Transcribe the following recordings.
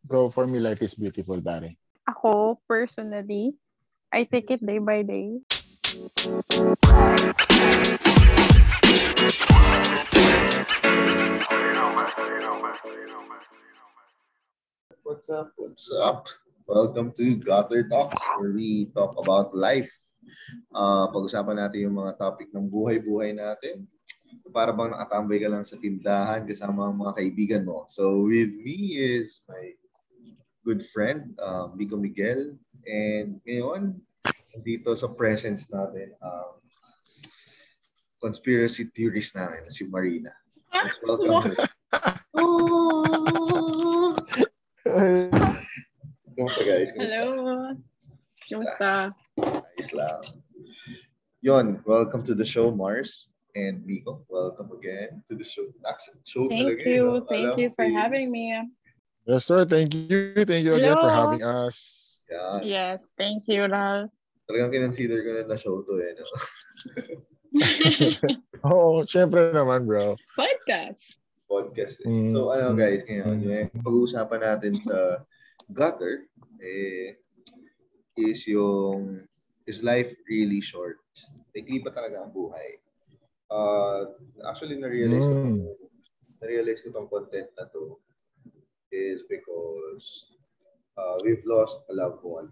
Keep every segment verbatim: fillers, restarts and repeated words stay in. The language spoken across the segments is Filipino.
Bro, for me, life is beautiful, pare. Ako, personally, I take it day by day. What's up? What's up? Welcome to Gutter Talks, where we talk about life. Uh, pag-usapan natin yung mga topic ng buhay-buhay natin. Para bang nakatambay ka lang sa tindahan kasama ang mga kaibigan mo. So with me is my good friend, uh, Miko Miguel. And ngayon, dito sa presence natin, um, conspiracy theorist namin, si Marina. Let's welcome her. Oh. Kamusta guys? Kamusta? Hello. Kamusta? Ayos lang. Yon, welcome to the show, Mars. And Miko, welcome again to the show. show Thank again. you. Thank Alam, you for please. having me. Yes, sir. Thank you. Thank you again Hello. for having us. Yeah. Yes. Thank you, Ralph. Talagang kinonsider ko na na-show to eh. No? Oo, oh, syempre naman, bro. Podcast. Podcast eh. Mm. So, ano guys, ngayon, yung pag-uusapan natin sa gutter, eh, is yung, is life really short? Ikli pa talaga ang buhay. Uh, actually, na-realize ko, mm. na-realize ko itong content na to is because uh, we've lost a loved one.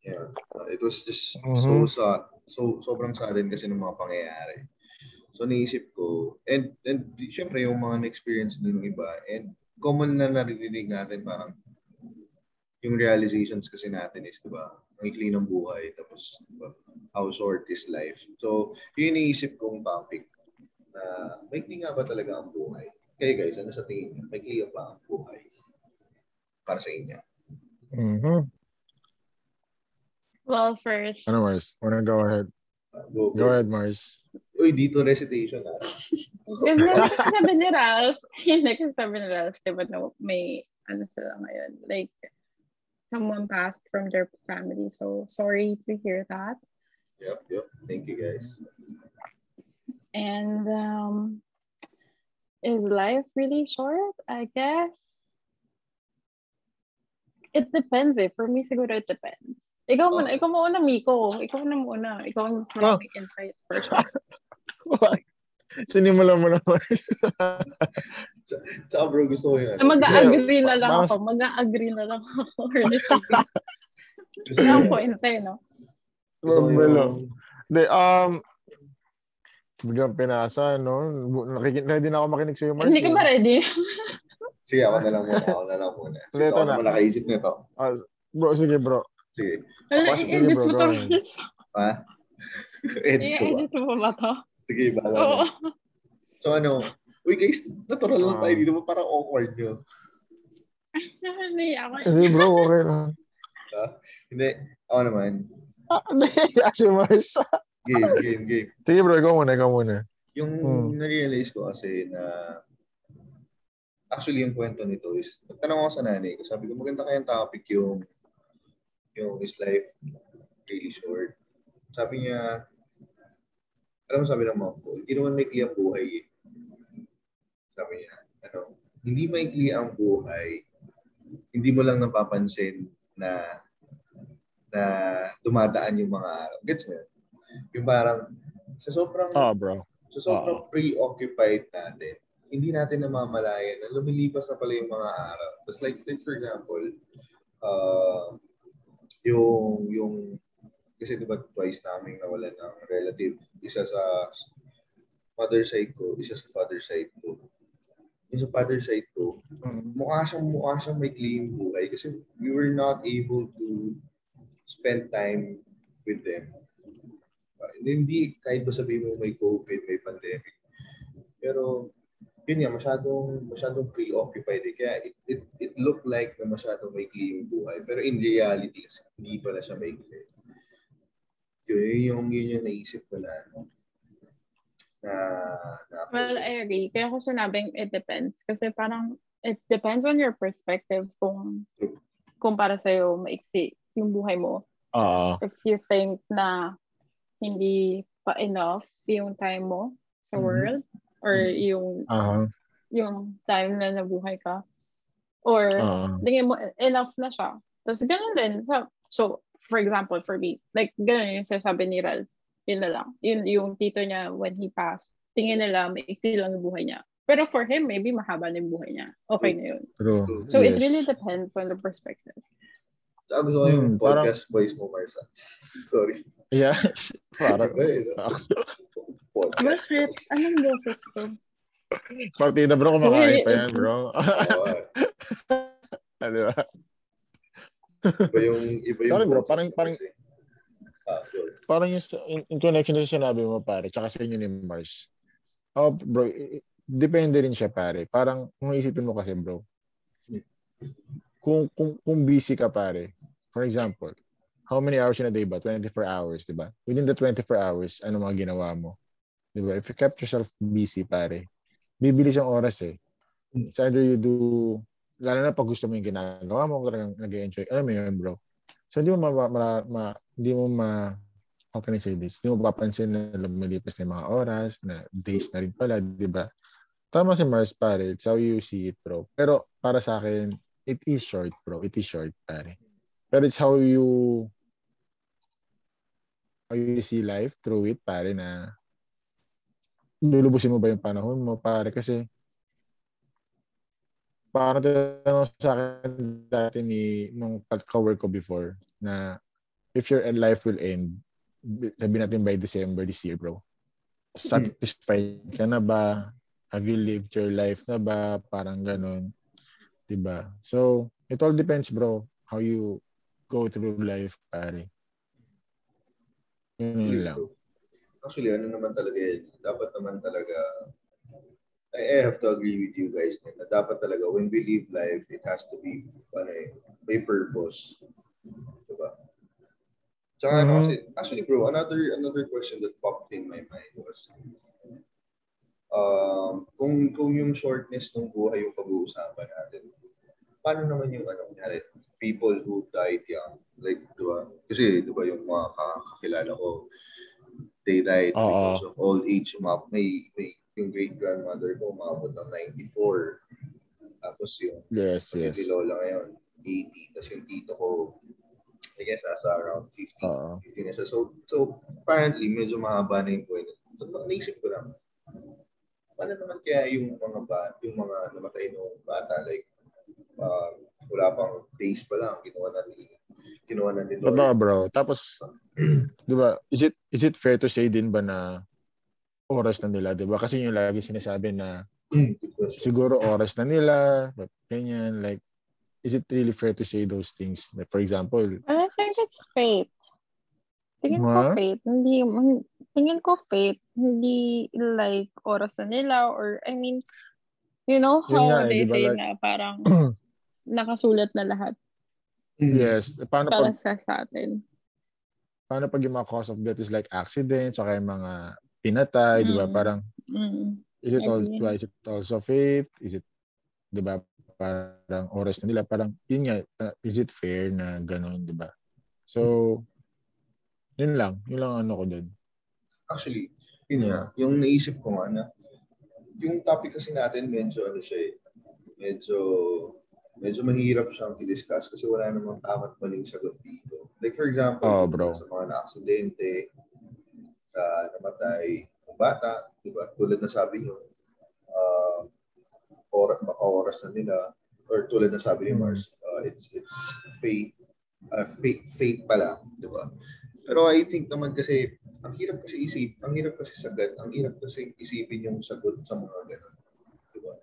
Yeah, uh, it was just mm-hmm. so sad, so sobrang sudden kasi ng mga pangyayari. So naisip ko, and and syempre yung mga na-experience din ng iba, and common na naririnig natin parang yung realizations kasi natin is, 'di ba? Ang ikli ng buhay, tapos diba, how short is life. So, yun naisip kong topic na maikli nga ba talaga ang buhay? Kaya guys, ano sa tingin niyo? Maikli ba ang buhay para sa inyo? Mhm. Well, first. Ano, Mars? Wanna go ahead? Uh, go, go. go ahead, Mars. Uy, dito recitation ah. Hindi ko sabi ni Ralph. Hindi ko sabi ni Ralph. Diba na may ano sila ngayon? Like, someone passed from their family. So, sorry to hear that. Yep, yep. Thank you, guys. And um, is life really short? I guess. It depends eh. For me, siguro it depends. Ikaw muna, oh. ikaw muna, Miko. Ikaw na muna. Ikaw ang maraming oh. insights for sure. Sinimula mo naman. Tsaka bro, gusto ko yun. Mag-a-agree na lang ako. Mag-a-agree na lang ako. Gusto ko yun. No? Gusto ko yun. Um, biglang pinasa, no? Ready na ako makinig sa'yo, Mars. Hindi ka ba ready? Sige, ako na lang muna. Ako na lang muna. Sige, ako na muna kaisip nito. Bro, sige bro. Sige. Edit mo ito. Ha? Edit ko ba? Edit mo ba ito? Sige, bahala mo. So ano, uy guys, natural lang tayo dito. Parang awkward nyo. Hindi bro, okay lang. Hindi, ako naman. Hindi, kasi Mars. Game, game, game. Sige bro, ikaw muna, ikaw muna. Yung na-realize ko kasi na actually yung kwento nito is nagtanong ako sa nanay ko. Sabi ko, maganda kayang topic yung yung is life really short. Sabi niya, alam mo sabi ng mom ko, hindi naman maikli ang buhay eh. Sabi niya, ano, hindi maikli ang buhay, hindi mo lang napapansin na na dumadaan yung mga araw. Gets mo yun? Yung parang, sa sobrang, oh, bro. sa sobrang oh. preoccupied natin, hindi natin namamalayan na lumilipas na pala yung mga araw. Just like, like for example, uh, yung yung kasi diba twice naming nawalan ng relative, isa sa mother side ko, isa sa father side ko. Yung sa father side ko, mukha siyang mukha siyang may clean buhay kasi we were not able to spend time with them. Hindi kahit ba sabihin mo may COVID, may pandemic, pero yun nga, masyadong, masyadong preoccupied eh. Kaya it, it, it looked like na masyadong maikli yung buhay. Pero in reality, kasi hindi pala siya maikli. Yun yung, yun yung naisip ko na, ano, na, na well, I agree. Kaya ako sinabing it depends. Kasi parang, it depends on your perspective kung, kung para sa'yo maiksi yung buhay mo. Uh, If you think na hindi pa enough yung time mo sa world or yung uh-huh. yung time na nabuhay ka or uh-huh. tingin mo enough na siya. Tapos ganun din. So, so for example, for me, like ganun yung sasabi ni Ralph. Yun na lang. Yun, yung tito niya when he passed, tingin nila may iksi lang yung buhay niya. Pero for him, maybe mahaba na yung buhay niya. Okay na yun. True. So yes. It really depends on the perspective. Ako gusto ko yung hmm, podcast parang... voice mo, Marisa. Sorry. Yeah. Parang. Mas fit. Anong go fit ko? Partida bro, kumakain pa yan bro. Ano ba? Iba yung, iba yung sorry bro, parang, parang, ah, sorry. Parang yung, in, in connection na sinabi mo pare, tsaka sa inyo ni Mars. Oh bro, depende rin siya pare. Parang kung isipin mo kasi bro, Kung, kung kung busy ka pare, for example, how many hours in a day ba? twenty-four hours, di ba? Within the twenty-four hours, ano mga ginawa mo? Di ba? If you kept yourself busy pare, bibilis ang oras eh. It's either you do, lalo na pag gusto mo yung ginagawa mo, kung nag-enjoy, alam mo yun bro. So hindi mo ma, ma, ma, hindi mo ma, how can I say this? Hindi mo papansin na lumilipas na mga oras, na days na rin pala, di ba? Tama si Mars pare, it's how you see it bro. Pero para sa akin, it is short, bro. It is short, pare. But it's how you how you see life through it, pare, na lulubusin mo ba yung panahon mo, pare? Kasi parang tinanong sa akin dati ni nung cover ko before na if your life will end, sabi natin by December this year, bro. Satisfied ka na ba? Have you lived your life na ba? Parang ganun. Diba? So, it all depends, bro, how you go through life, pare. Yun lang. Actually, ano naman talaga yun? Dapat naman talaga, I have to agree with you guys na dapat talaga, when we live life, it has to be, ano eh, may purpose. Diba? Tsaka, mm-hmm. ano, actually, bro, another another question that popped in my mind was, um, kung, kung yung shortness ng buhay yung pag-uusapan natin, paano naman yung ano, people who died young? Like, di ba? Kasi, di ba yung mga kakilala ko, they died uh-oh. Because of old age. May, may, yung great-grandmother ko umabot ng ninety-four. Tapos yung yes, yes. lola ngayon, eighty. Tapos yung tito ko, I guess, asa around fifty. fifty na siya. So, so, apparently, medyo mahaba na yung buhay. Naisip ko lang, ano naman kaya yung mga bata, yung mga namatay noong bata, like uh, wala pang days pa lang ginawa na ni ginawa na ni Lord. Totoo bro. Tapos di ba, is it is it fair to say din ba na oras na nila, di ba? Kasi yung lagi sinasabi na siguro oras na nila, ganyan, like is it really fair to say those things? Like, for example, I think it's fate. Tingin huh? ko fate. Hindi tingin ko fate. Hindi like oras na nila or I mean you know how nga, they diba, say like, na parang nakasulat na lahat. Yes. Paano para pag, sa atin. Paano pag yung mga cause of death is like accidents o kaya mga pinatay, mm. di ba? Parang mm. is it all is it also fate? Is it di ba parang oras na nila parang yun nga is it fair na ganun, di ba? So yun lang. Yun lang ano ko dun. Actually, yun nga. Yung naisip ko nga na, yung topic kasi natin, medyo ano siya eh, medyo, medyo mahirap siyang i-discuss kasi wala namang tamat maling sagot dito. Like for example, oh, bro. Sa mga na-aksidente, sa namatay ng bata, diba? Tulad na sabi nyo, uh, or, baka oras na nila, or tulad na sabi ni Mars, uh, it's it's faith, uh, faith, faith pala, diba? Pero I think naman kasi, ang hirap kasi isip, ang hirap kasi sagot, ang hirap kasi isipin yung sagot sa mga ganun. Diba?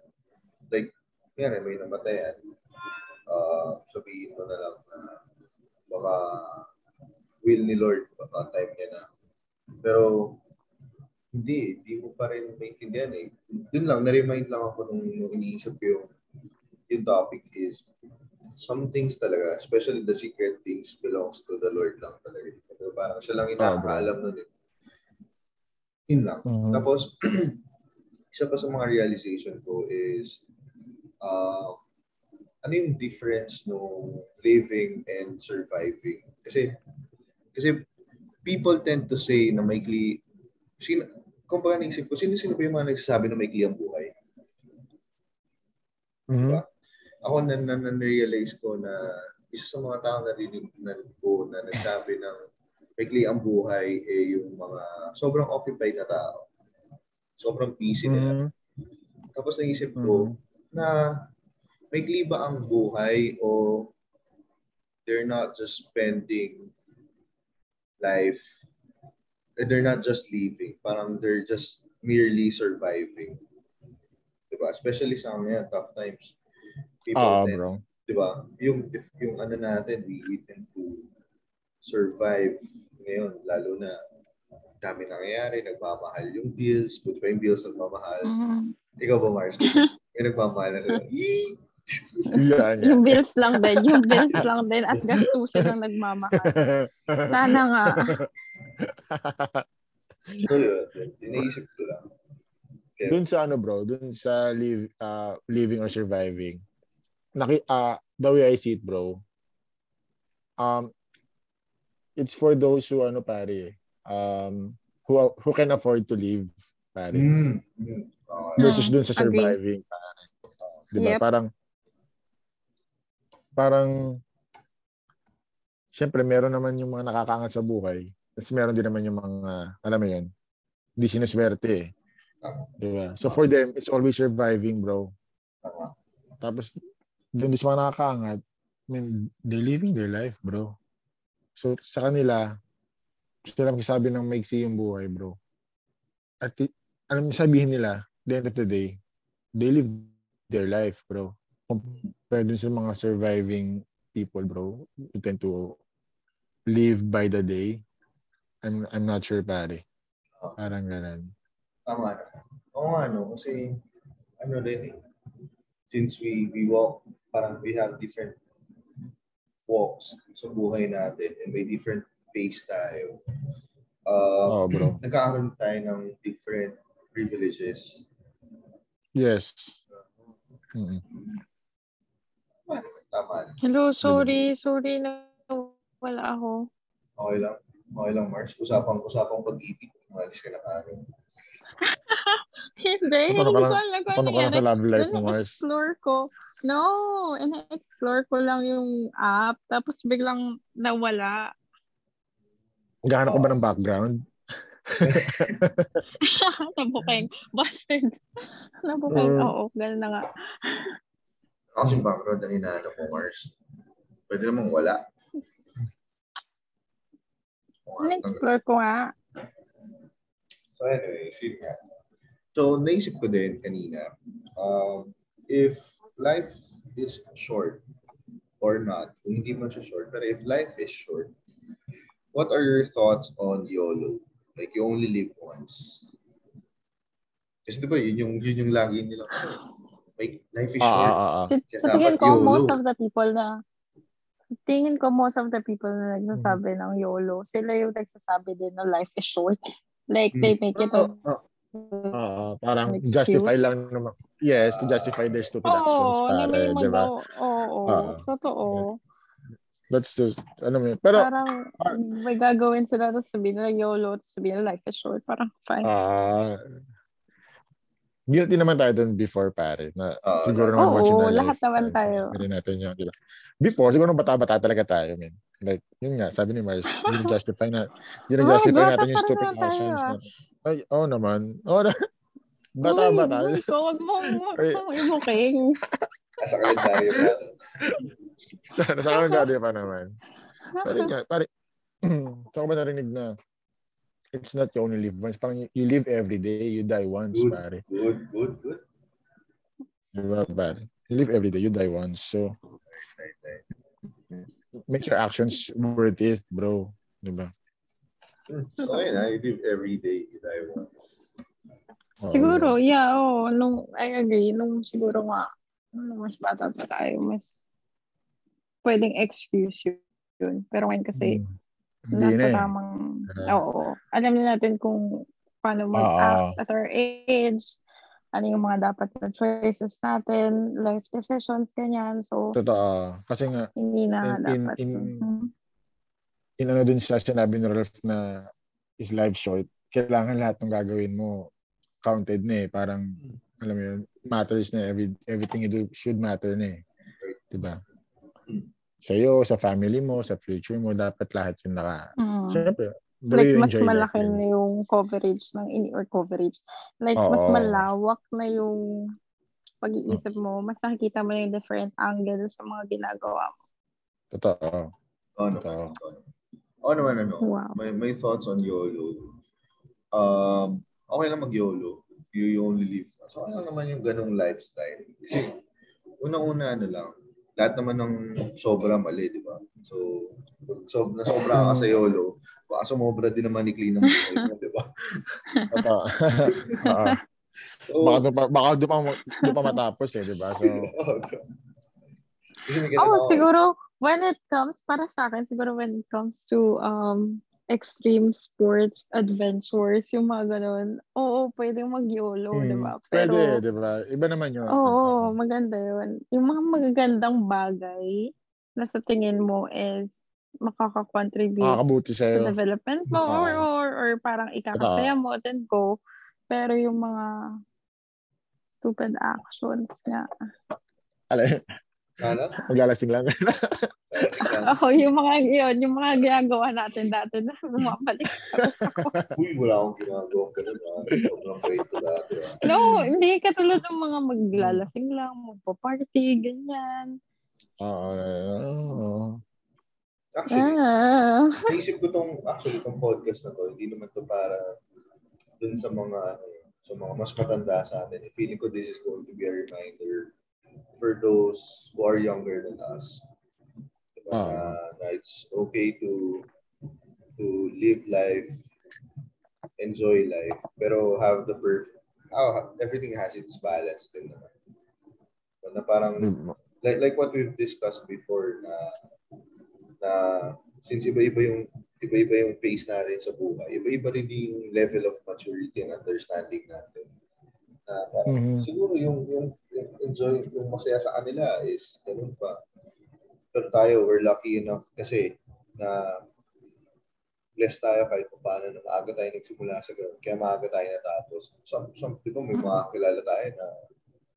Like, mayroon, may namatayan. Uh, sabihin mo na lang na baka will ni Lord, baka time niya na. Pero, hindi, hindi mo pa rin maintindihan eh. Dun lang, na-remind lang ako nung, nung iniisip yung, yung topic is, some things talaga, especially the secret things, belongs to the Lord lang talaga. Parang siya lang inakaalam nun eh. Yun lang. Uh-huh. Tapos, isa pa sa mga realization ko is, uh, ano yung difference no living and surviving? Kasi, kasi people tend to say na maikli, sino, kung baka naisip ko, sino-sino ba yung mga nagsasabi na maikli ang buhay? Mm-hmm. Diba? Ako na, na, na realize ko na isa sa mga tao na narinig ko na nagsabi ng maikli ang buhay eh yung mga sobrang occupied na tao. Sobrang busy nila. Mm-hmm. Tapos naisip ko mm-hmm. na maikli ba ang buhay o they're not just spending life, they're not just living, parang they're just merely surviving. Diba? Especially sa mga tough times. People ah, tend, bro. Diba? Yung, yung ano natin, we tend to survive ngayon, lalo na dami nangyayari, nagmamahal yung bills, buti pa yung bills nagmamahal. Mm-hmm. Ikaw ba, Mars? Yung nagmamahal na sa'yo. Yeah, yeah. Yung bills lang din. Yung bills lang din at gastusin ang nagmamahal. Sana nga. So yun, iniisip ko lang. Yeah. Dun sa ano bro, dun sa live, uh, living or surviving, Naki, uh, the way I see it bro, um, it's for those who ano pare, um, who, who can afford to live pare. Mm. Uh, versus dun sa surviving. Pare. Uh, diba? Yep. Parang parang siyempre meron naman yung mga nakakaangat sa buhay at meron din naman yung mga alam mo yun, hindi sinuswerte eh. Diba? So for them it's always surviving bro. Tapos doon din sa mga nakakaangat, I mean, they're living their life bro. So sa kanila gusto nila magsabi ng maiksi yung buhay bro, at alam mo sabihin nila the end of the day they live their life bro. Compared sa mga surviving people, bro, who tend to live by the day. I'm I'm not sure, pare. Parang ganun. Tama na. Oo nga, no? Kasi, ano din eh. Since we, we walk, parang we have different walks sa buhay natin and may different pace tayo. Uh, oh, bro. Nagkakaroon tayo ng different privileges. Yes. Mm-hmm. Hello, sorry, sorry na wala ako. Okay lang, okay lang March. Usapang, usapang pag-ibig. Umalis ka na kanin. Hindi, hindi ko alam ko. Paano ka lang sa love life mo, Mars? Na-explore ko. No, na-explore ko lang yung app. Tapos biglang nawala. Gahanap ko ba ng background? Nabukeng. Bastard. Nabukeng. Oo, ganun na nga. Kasi background ang inaano ko, Mars. Pwede namang wala. Na-explore ko nga. So anyway, feel nga. So naisip ko din kanina, um, if life is short or not, kung hindi man siya short, pero if life is short, what are your thoughts on YOLO? Like you only live once. Kasi diba yun yung, yun yung lagi nila. Like, life is short. Ah, ah, ah. So, tingin ko, most of the people na, tingin ko, most of the people na nagsasabi mm-hmm. ng YOLO, sila yung nagsasabi din na life is short. Like, mm-hmm. they make it a... Uh, uh, parang justify lang naman. Yes, to justify their stupid uh, actions. Oo, na may mga... Diba? Oo, oh, oh, uh, totoo. That's just... Ano may... Pero... Parang, uh, may gagawin sila, tapos sabihin na YOLO, tapos sabihin na life is short. Parang, fine. Ah... Uh, guilty naman tayo doon before, pare. Na uh, siguro naman oh, once in a life. Oo, lahat naman tayo. Hindi natin yun. Diba? Before, siguro nung bata-bata talaga tayo. Man. Like, yun nga, sabi ni Mars, yun justify na, yun oh, justify natin yung stupid actions. Na, ay, oo oh, naman. Oo oh, na. Bata-bata. Uy, huwag mo, huwag mo imuking. Nasa kalendaryo pa. Nasa kalendaryo pa naman. Pare, pare, saan ko ba narinig na, it's not you only live once. Parang you live every day, you die once, good, pare. Good, good, good. Diba, pare? You live every day, you die once. So, make your actions worth it, bro. Diba? So, yun, you live every day, you die once. Oh, siguro, diba? Yeah, oh, nung, I agree. Nung siguro nga, nung mas bata pa tayo, mas pwedeng excuse yun. Pero ngayon kasi, hmm. Hindi nasa tamang, eh. Oo. Alam na natin kung paano mag-act at our age, ano yung mga dapat na choices natin, life decisions, ganyan. So, totoo. Kasi nga, hindi na in, dapat. In, in, inano dun sa sinabi ni Ralph na is life short, kailangan lahat ng gagawin mo counted na eh. Parang, alam mo yun, matters na. Every, everything you do should matter na eh. Diba? Sa'yo, sa family mo, sa future mo, dapat lahat yung naka... Mm. Siyempre, like, mas malaki na yung coverage ng in or coverage. Like, oh, mas malawak na yung pag-iisip mo. Mas nakikita mo na yung different angle sa mga ginagawa mo. Totoo. Oh, totoo. Oh, no, no, no. Wow. My, my thoughts on YOLO. Um, okay lang mag-YOLO. You only live. So, okay lang naman yung ganong lifestyle. Kasi, una-una, ano lang, lahat naman ng sobra mali, di ba? So, so nasobra ka sa YOLO, baka sumobra din naman ni Clean ang buhay, di ba? So, baka doon pa, baka doon pa, doon pa matapos eh, di ba? So, oh, siguro, when it comes, para sa akin, siguro when it comes to um extreme sports, adventures, yung mga ganun, oo, pwedeng mag-YOLO, hmm, di ba? Pero, pwede, di ba? Iba naman yun. Oo, maganda yun. Yung mga magagandang bagay na sa tingin mo is makakakontribute makakabuti sa'yo, sa development mo, ah, or, or, or parang ikakasaya mo, then go. Pero yung mga stupid actions nga. Alay. Ano? Maglalasing lang. Oh, yung mga yun, yung mga ginagawa natin dati na bumabalik. Uy, wala akong ginagawa ganun. Sobrang bait ko dati. No, hindi katulad ng mga maglalasing lang, magpa-party, ganyan. Oo. Uh, actually, ah. naisip ko tong, actually, tong podcast na to, hindi naman to para dun sa mga, sa mga mas matanda sa atin. Feeling ko this is going to be a reminder for those who are younger than us, diba, uh, na, na it's okay to to live life, enjoy life, pero have the perfect, oh, everything has its balance din naman. Na parang like like what we've discussed before na na since iba-iba yung iba-iba yung pace natin sa buhay, iba-iba rin yung level of maturity and understanding natin. Uh, parang, mm-hmm. Siguro yung, yung yung enjoy yung masaya sa kanila is ganun pa. Pero tayo, we're lucky enough kasi na blessed tayo kahit paano na maaga tayo nagsimula sa ganoon. Kaya maaga tayo natapos. Some, some, di ba may mga kilala tayo na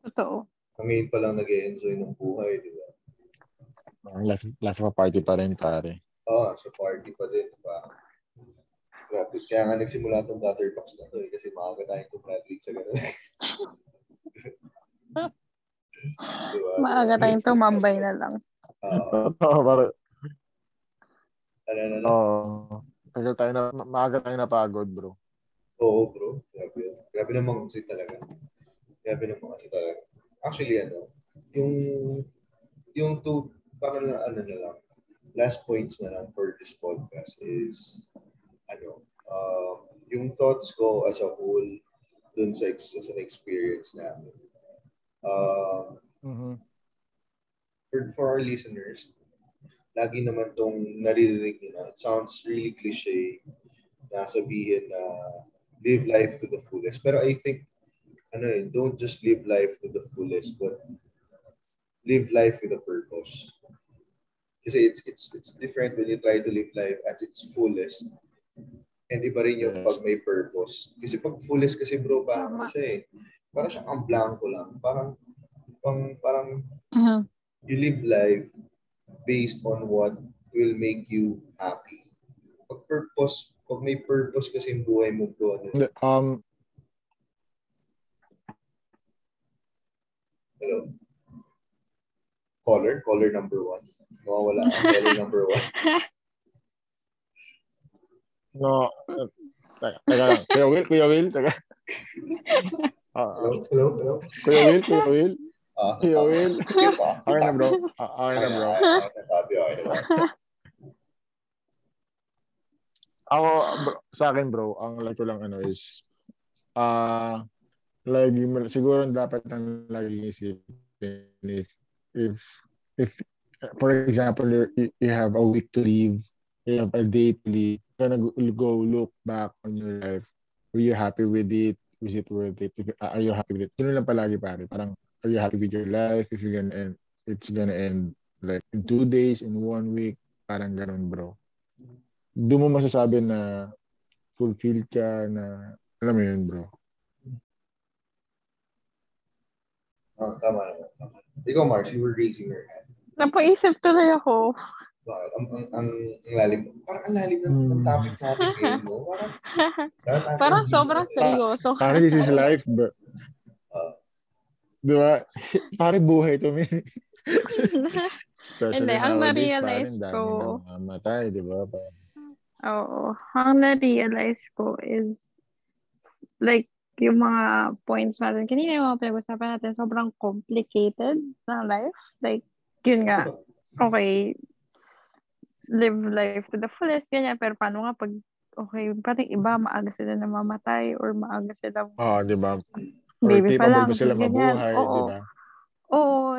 totoo. Ngayon pa lang nag-e-enjoy ng buhay, di ba? Life, life of a party pa rin, pare. Oo, oh, so party pa din, di ba? Grabe. Kaya nga nagsimula itong Gutter Talks na ito eh, kasi maaga tayong tumagraduate sa gano'n. Diba? Maaga tayong tumambay na lang. Oo. Oo, parang. Ano, ano, ano? Oo. Kasi tayo na, maaga tayong napagod, bro. Oo, bro. Grabe. Grabe naman kasi talaga. Grabe naman kasi talaga. Actually, ano, yung, yung two, parang ano na lang, last points na lang for this podcast is, ano, uh, yung thoughts ko as a whole dun sa ex- as an experience namin. Uh, mm-hmm. for, for our listeners, lagi naman tong naririnig nyo na, it sounds really cliche na sabihin na live life to the fullest. Pero I think, ano yun, don't just live life to the fullest, but live life with a purpose. Kasi it's, it's, it's different when you try to live life at its fullest. And iba rin yung pag may purpose. Kasi pag fullest kasi bro, parang ano siya eh. Parang siya ang blanco lang. Parang, parang, parang uh-huh. you live life based on what will make you happy. Pag purpose, pag may purpose kasi yung buhay mo bro. Ano? Um, Hello? Caller? Caller number one. Mawawala ang caller number one. No, teka, teka lang. Kuya Will, Kuya Will, teka. Ah, hello, hello. Kuya Will, Kuya Will. Ah, Kuya Will. Ay na bro. Ay na bro. Ako, bro, sa akin bro, ang like ko lang ano is, ah, uh, lagi siguro dapat ang lagi isipin if, if, if, for example, you, you have a week to live, you have a day to live, gonna go look back on your life. Were you happy with it? Is it worth it? If, uh, are you happy with it? Yun lang palagi pare. Parang, are you happy with your life? If you're gonna end, it's gonna end like in two days, in one week. Parang ganun bro. doon mo masasabi na fulfilled ka na, alam mo yun, bro. Oh, tama naman. Tama. Ikaw, Mars, you were raising your hand. Napaisip tuloy ako. Bakit? Ang, ang, ang, ang lalim. Parang ang lalim ng, ng topic natin ngayon, no? Parang, parang, parang sobrang seryoso. Parang this is life, bro. Uh, diba? Parang buhay to me. Especially nowadays, ang na-realize parang ko, dami na mamatay, diba? Parang, oo. Ang na-realize ko is like yung mga points natin kanina, yung mga pinag-usapan natin, sobrang complicated ng life. Like, yun nga. Okay. Live life to the fullest, ganyan. Pero paano nga pag, okay, parang iba, maaga sila na mamatay or maaga sila. Oo, oh, diba? Baby pa lang. Or capable sila mabuhay, diba? Oo.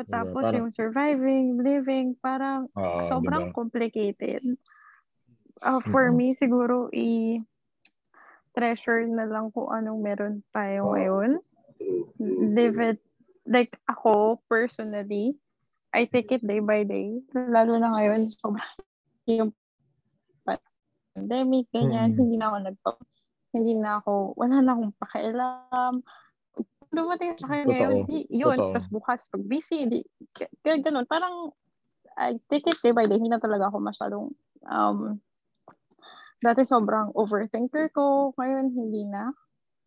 Diba? Tapos parang, yung surviving, living, parang oh, sobrang diba? Complicated. Uh, for me, siguro, i-treasure na lang kung anong meron tayo ngayon. Live it. Like, ako, personally, I take it day by day. Lalo na ngayon, sobrang yung pandemic, ganyan. Mm. Hindi na ako nagpa- Hindi na ako, wala na akong pakialam. Dumating sa akin ngayon, di, yun. Tapos bukas, pag busy, di, kaya ganun. Parang, I take it day by day. Hindi na talaga ako masyadong, um, dati sobrang overthinker ko. Ngayon, hindi na.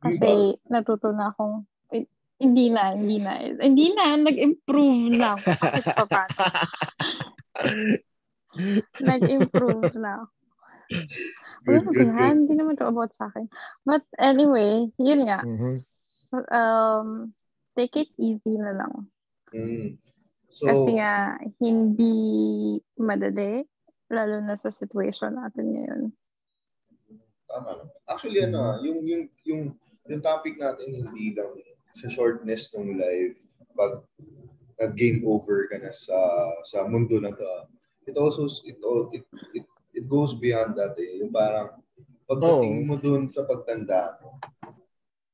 Kasi natuto na akong, eh, hindi na, hindi na. Hindi na, nag-improve na ako. Nag-improve na ako. Hindi naman ito about sa akin. But anyway, yun nga. Mm-hmm. So, um, take it easy na lang. Mm. So, kasi nga, hindi madali. Lalo na sa situation natin ngayon. Tama naman. Actually, ano, yung, yung, yung, yung topic natin hindi lang sa shortness ng life pag nag-game over ka na sa, sa mundo na to. It also, it, it, it, it goes beyond that eh. Yung parang pagdating mo dun sa pagtanda mo,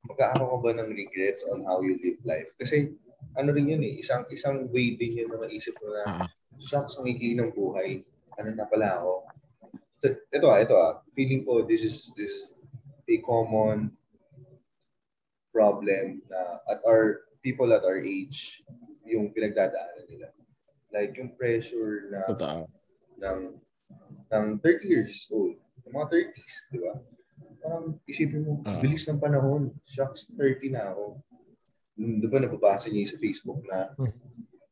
magkakaroon ka ba ng regrets on how you live life? Kasi ano rin yun eh, isang, isang way din yun na maisip mo na shucks, ang ikli ng buhay. Ano na pala ako? Ito ah, ito ah. Feeling ko this is this a common problem na at our people at our age yung pinagdadaanan nila. Like yung pressure na Totoo. ng ng thirty years old. Yung mga thirties, di ba? Parang isipin mo, uh-huh. bilis ng panahon. Shucks, thirty na ako. Di ba nababasa niya sa Facebook na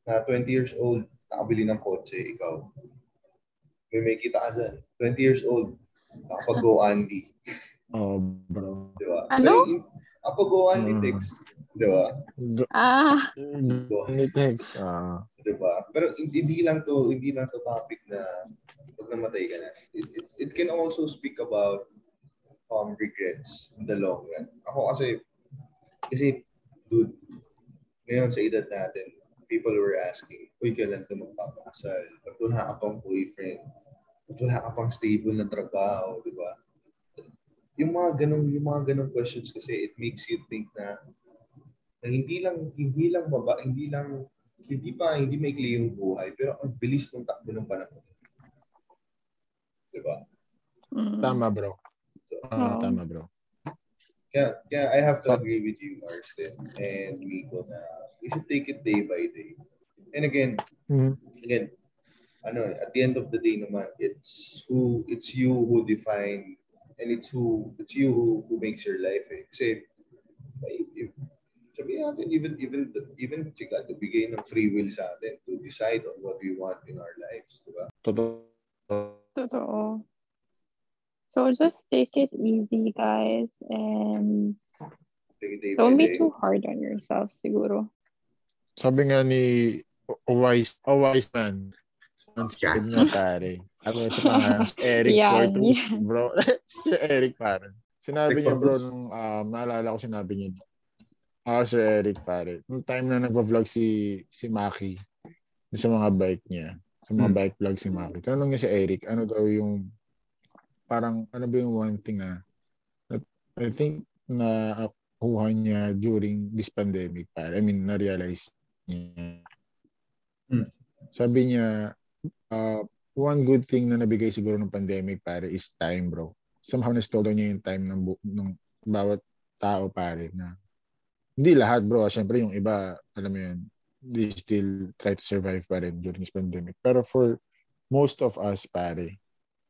na twenty years old, nakabili ng kotse, ikaw. May may kita ka dyan. twenty years old. Nakapag-go Andy. Oh, bro. Diba? Ano? Nakapag-go Andy uh, text. Diba? Ah. Andy text. Ah. Diba? Pero hindi lang to, hindi lang to topic na pag namatay ka na. It, it, it can also speak about um, regrets in the long run. Ako kasi, kasi, dude, ngayon sa edad natin, people were asking, uy, kailan ka magpapakasal? Ba't wala ka pang boyfriend? Ba't wala ka pang stable na trabaho? Diba? Yung mga ganong, yung mga ganong questions kasi it makes you think na, na hindi lang, hindi lang baba, hindi lang, hindi pa, hindi maikli yung buhay, pero ang bilis ng takbo ng panahon. Diba? Tama, bro. So, uh, tama, bro. Kaya, kaya I have to agree with you, Marcel and Miko na you should take it day by day. And again, mm-hmm. again, ano, at the end of the day naman, it's who, it's you who define, and it's who, it's you who, who makes your life. Eh. Kasi, if, sabihin natin, even, even, the, even, chika, bigay ng free will sa atin to decide on what we want in our lives, diba? Totoo. Totoo. So, just take it easy, guys, and don't be too hard on yourself, siguro. Sabi nga ni a wise, a wise man, ang sabi niya pare. Ako si Eric Paredes, bro. Si Eric Paredes. Sinabi niya, bro, nung uh, naalala ko sinabi niya. Ah, si Eric Paredes. Nung time na nagpa-vlog si si Maki sa mga bike niya, sa mga hmm. bike vlog si Maki. Tanong niya si Eric, ano daw yung parang ano ba yung one thing ah? I think na kuha niya during this pandemic, pare. I mean, na-realize niya. Sabi niya, uh, one good thing na nabigay siguro ng pandemic, pare, is time, bro. Somehow na-stall niya yung time ng, ng bawat tao, pare, na hindi lahat, bro. Siyempre, yung iba, alam mo yun, they still try to survive, pare, during this pandemic. Pero for most of us, pare,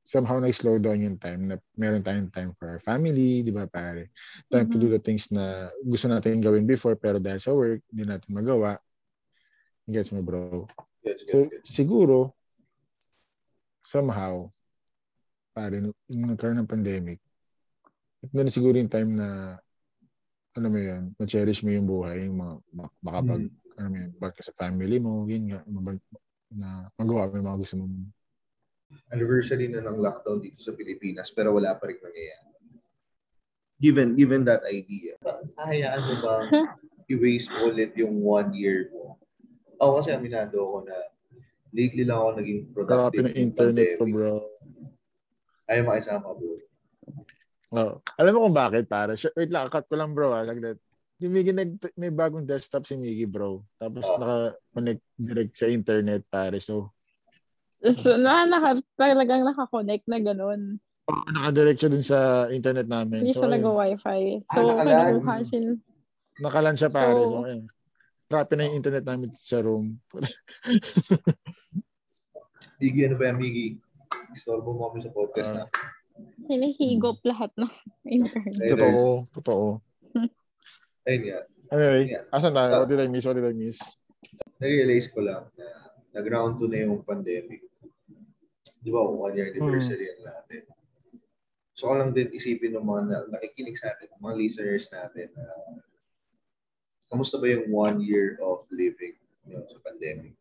somehow na-slow down yung time na meron tayong time for our family, di ba, pare? Time mm-hmm. to do the things na gusto natin gawin before, pero dahil sa work, hindi natin magawa. Gets mo, bro? Gets, gets, so, gets. Siguro, somehow, pare, nung nagkaroon ng pandemic, ito na siguro yung time na, ano mo yun, ma-cherish mo yung buhay, yung mga, makapag, mm-hmm. ano mo yun, baka sa family mo, yun nga, na magawa mo yung mga gusto mo. Anniversary na ng lockdown dito sa Pilipinas, pero wala pa rin nangyayari. Given, given that idea, hahayaan mo ba i-waste ulit yung one year mo? Ako oh, kasi aminado ako na lately lang ako naging productive. Karapin ang internet ko, bro. Ayaw makisama, bro. Oh. Alam mo kung bakit, para? Wait lang, cut ko lang, bro. Ha? Like that. Si Miggy, nag- may bagong desktop si Miggy, bro. Tapos oh. naka-connect direct sa internet, pare. So, so na, naka- talagang naka-connect na ganun. Oh, naka-direct siya dun sa internet namin. Hindi so, siya nag-wifi. So, ah, nakalan. Nakalan siya, pare. So, so ayun. Grabe na yung internet namin sa room. Miggy, ano ba yan, Miggy? Istorbo mo kami sa podcast uh, na. Hinihigop lahat ng internet. Totoo, totoo. Ayun yan. Anyway, Ayun yan. asan tayo? So, what did I miss? What did I miss? Narealize ko lang na nag-round two na yung pandemic. Di ba, one year anniversary hmm. natin. So, lang din isipin ng mga nakikinig sa atin, mga listeners natin na uh, kamusta ba yung one year of living, you know, sa pandemic?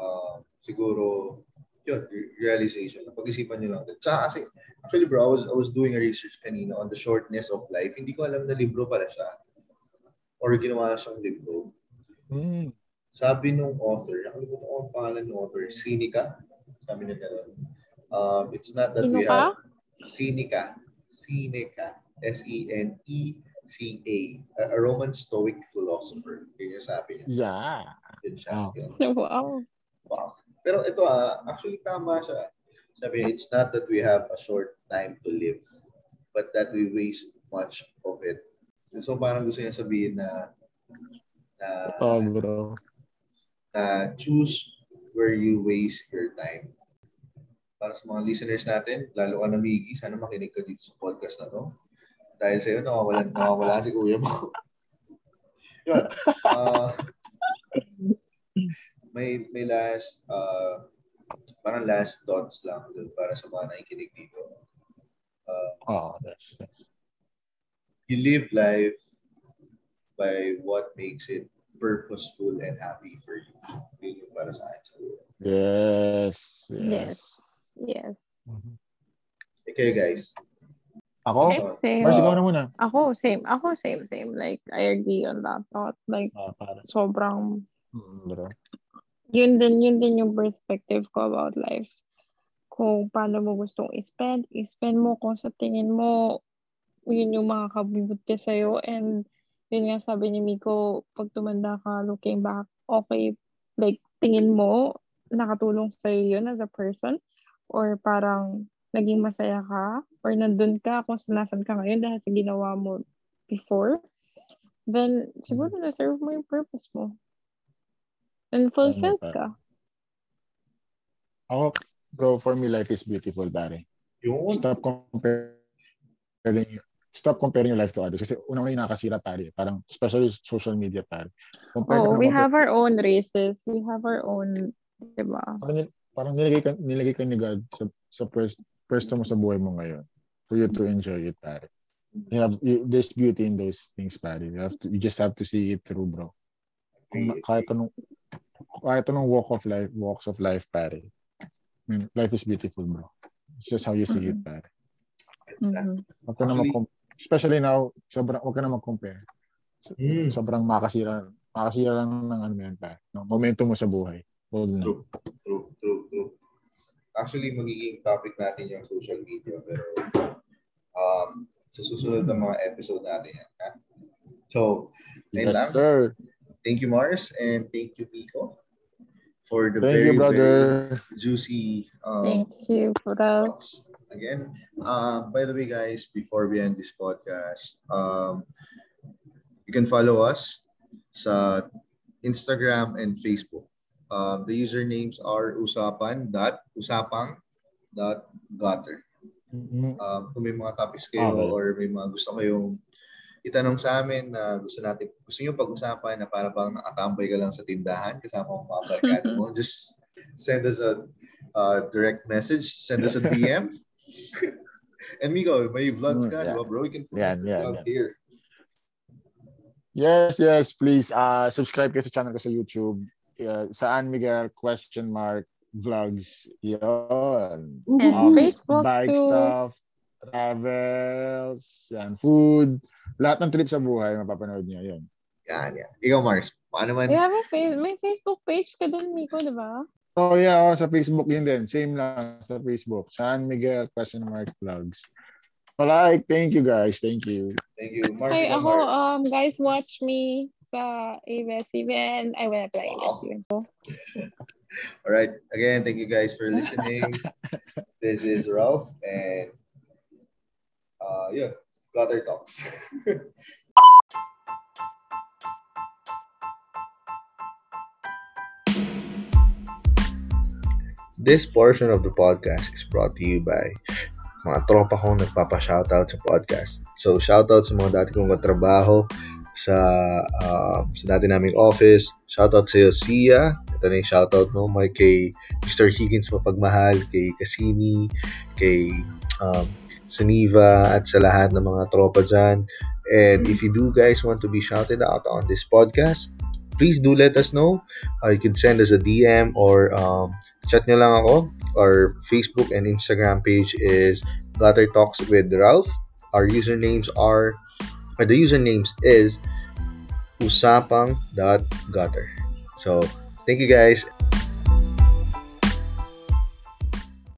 Uh, siguro, yun, realization. Pag-isipan nyo lang din. Tsaka kasi, actually bro, I was, I was doing a research kanina on the shortness of life. Hindi ko alam na libro pala siya. Or ginawa siyang libro. Mm. Sabi nung author, nakalimutan ko ang pangalan ng author, Seneca. Sabi niya gano'n. Um, it's not that Seneca? we have... Seneca. Seneca. S E N E C A, a Roman Stoic philosopher. Yun yung sabi niya. Yeah. Yun siya. Wow. wow. Wow. Pero ito ah, actually tama siya. Sabi niya, it's not that we have a short time to live, but that we waste much of it. So parang gusto niya sabihin na na, oh, bro. na choose where you waste your time. Para sa mga listeners natin, lalo ka na Miggy, sana makinig ka dito sa podcast na to. Dahil sa'yo, nakawalan, nakawala si kuya mo. Yun. Uh, may, may last, uh, parang last thoughts lang para sa mga nakikinig dito. Uh, oh, that's, that's... You live life by what makes it purposeful and happy for you. Yun yung para sa akin. Yes. Yes. Yes. yes. Okay, guys. Ako? Same. Mars, ikaw na muna. Ako, same. Ako, same, same. Like, I agree on that thought. Like, ah, sobrang... Mm-hmm. Yun din, yun din yung perspective ko about life. Kung paano mo gustong i-spend, i-spend mo kung sa tingin mo, yun yung makakabuti sa'yo. And, yun nga sabi ni Miko, pag tumanda ka, looking back, okay, like, tingin mo, nakatulong sa'yo yun as a person? Or parang... naging masaya ka or nandun ka kung nasan ka ngayon dahil sa ginawa mo before, then siguro na-serve mo yung purpose mo. And fulfilled ka. Ako, bro, for me, life is beautiful, pare. Stop comparing stop comparing your life to others. Kasi unang-una yung nakasira, pare. Parang, especially social media, pare. Compare oh, we have our own races. We have our own, diba? Parang, parang nilagay ka, nilagay ka ni God sa, sa first pwesto mo sa buhay mo ngayon for you to enjoy it, pare. You have you, there's beauty in those things, pare. You have to, you just have to see it through, bro. Kung, kahit anong kahit anong walk of life, walks of life, pare. I mean, life is beautiful, bro. It's just how you see mm-hmm. it, pare. Mm-hmm. Wag na mag- especially now, sobrang wag na mag-compare. Mm. Sobrang makasira, makasira lang ng ano yan, pare. No, momentum mo sa buhay. True, true, true, true. Actually, magiging topic natin yung social media, pero um, sa susunod na mga episode natin yan. Ha? So, yes, sir. Thank you, Mars, and thank you, Miko, for the Thank very, you, very juicy um, Thank you, brother. Talks. Again, uh, by the way, guys, before we end this podcast, um, you can follow us sa Instagram and Facebook. Uh, the usernames are usapan dot usapang dot gutter. Uh, kung may mga topics kayo okay. or may mga gusto kayong itanong sa amin na gusto natin, gusto nyo pag-usapan na para bang nakatambay ka lang sa tindahan kasama ang mga barkada mo, just send us a uh, direct message, send us a D M. And Miko, may vlogs ka, yeah. diba, bro? We can yeah, yeah, vlog yeah. here. Yes, yes, please. Uh, subscribe kayo sa channel ko sa YouTube. Uh, San Miguel Question Mark Vlogs. Yun. Um, bike too. Stuff, travels, yan, food. Lahat ng trip sa buhay, mapapanood niyo. Yun. Yan, yan. Ikaw, Mars. Paano man? Yeah, may, fa- may Facebook page ka din, Miko, di ba? Oh, yeah. Oh, sa Facebook yun din. Same lang sa Facebook. San Miguel Question Mark Vlogs. Alright. Thank you, guys. Thank you. Thank you. Mars, hey, ako, Mars. Um, guys, watch me sa A B S C B N. I will apply A B S C B N. Alright. Again, thank you guys for listening. This is Ralph and uh, yeah, Gutter Talks. This portion of the podcast is brought to you by mga tropa kong nagpapa-shoutout sa podcast. So, shoutout sa mga dati kong katrabaho sa, uh, sa dati naming office. Shoutout sa iyo, Sia. Ito na yung shoutout mo. May kay Mister Higgins mapagmahal, kay Cassini, kay um, Suniva, at sa lahat ng mga tropa dyan. And if you do guys want to be shouted out on this podcast, please do let us know. Uh, you can send us a D M or um, chat nyo lang ako. Our Facebook and Instagram page is Gutter Talks with Ralph. Our usernames are, or the usernames is usapang dot gutter. So, thank you guys.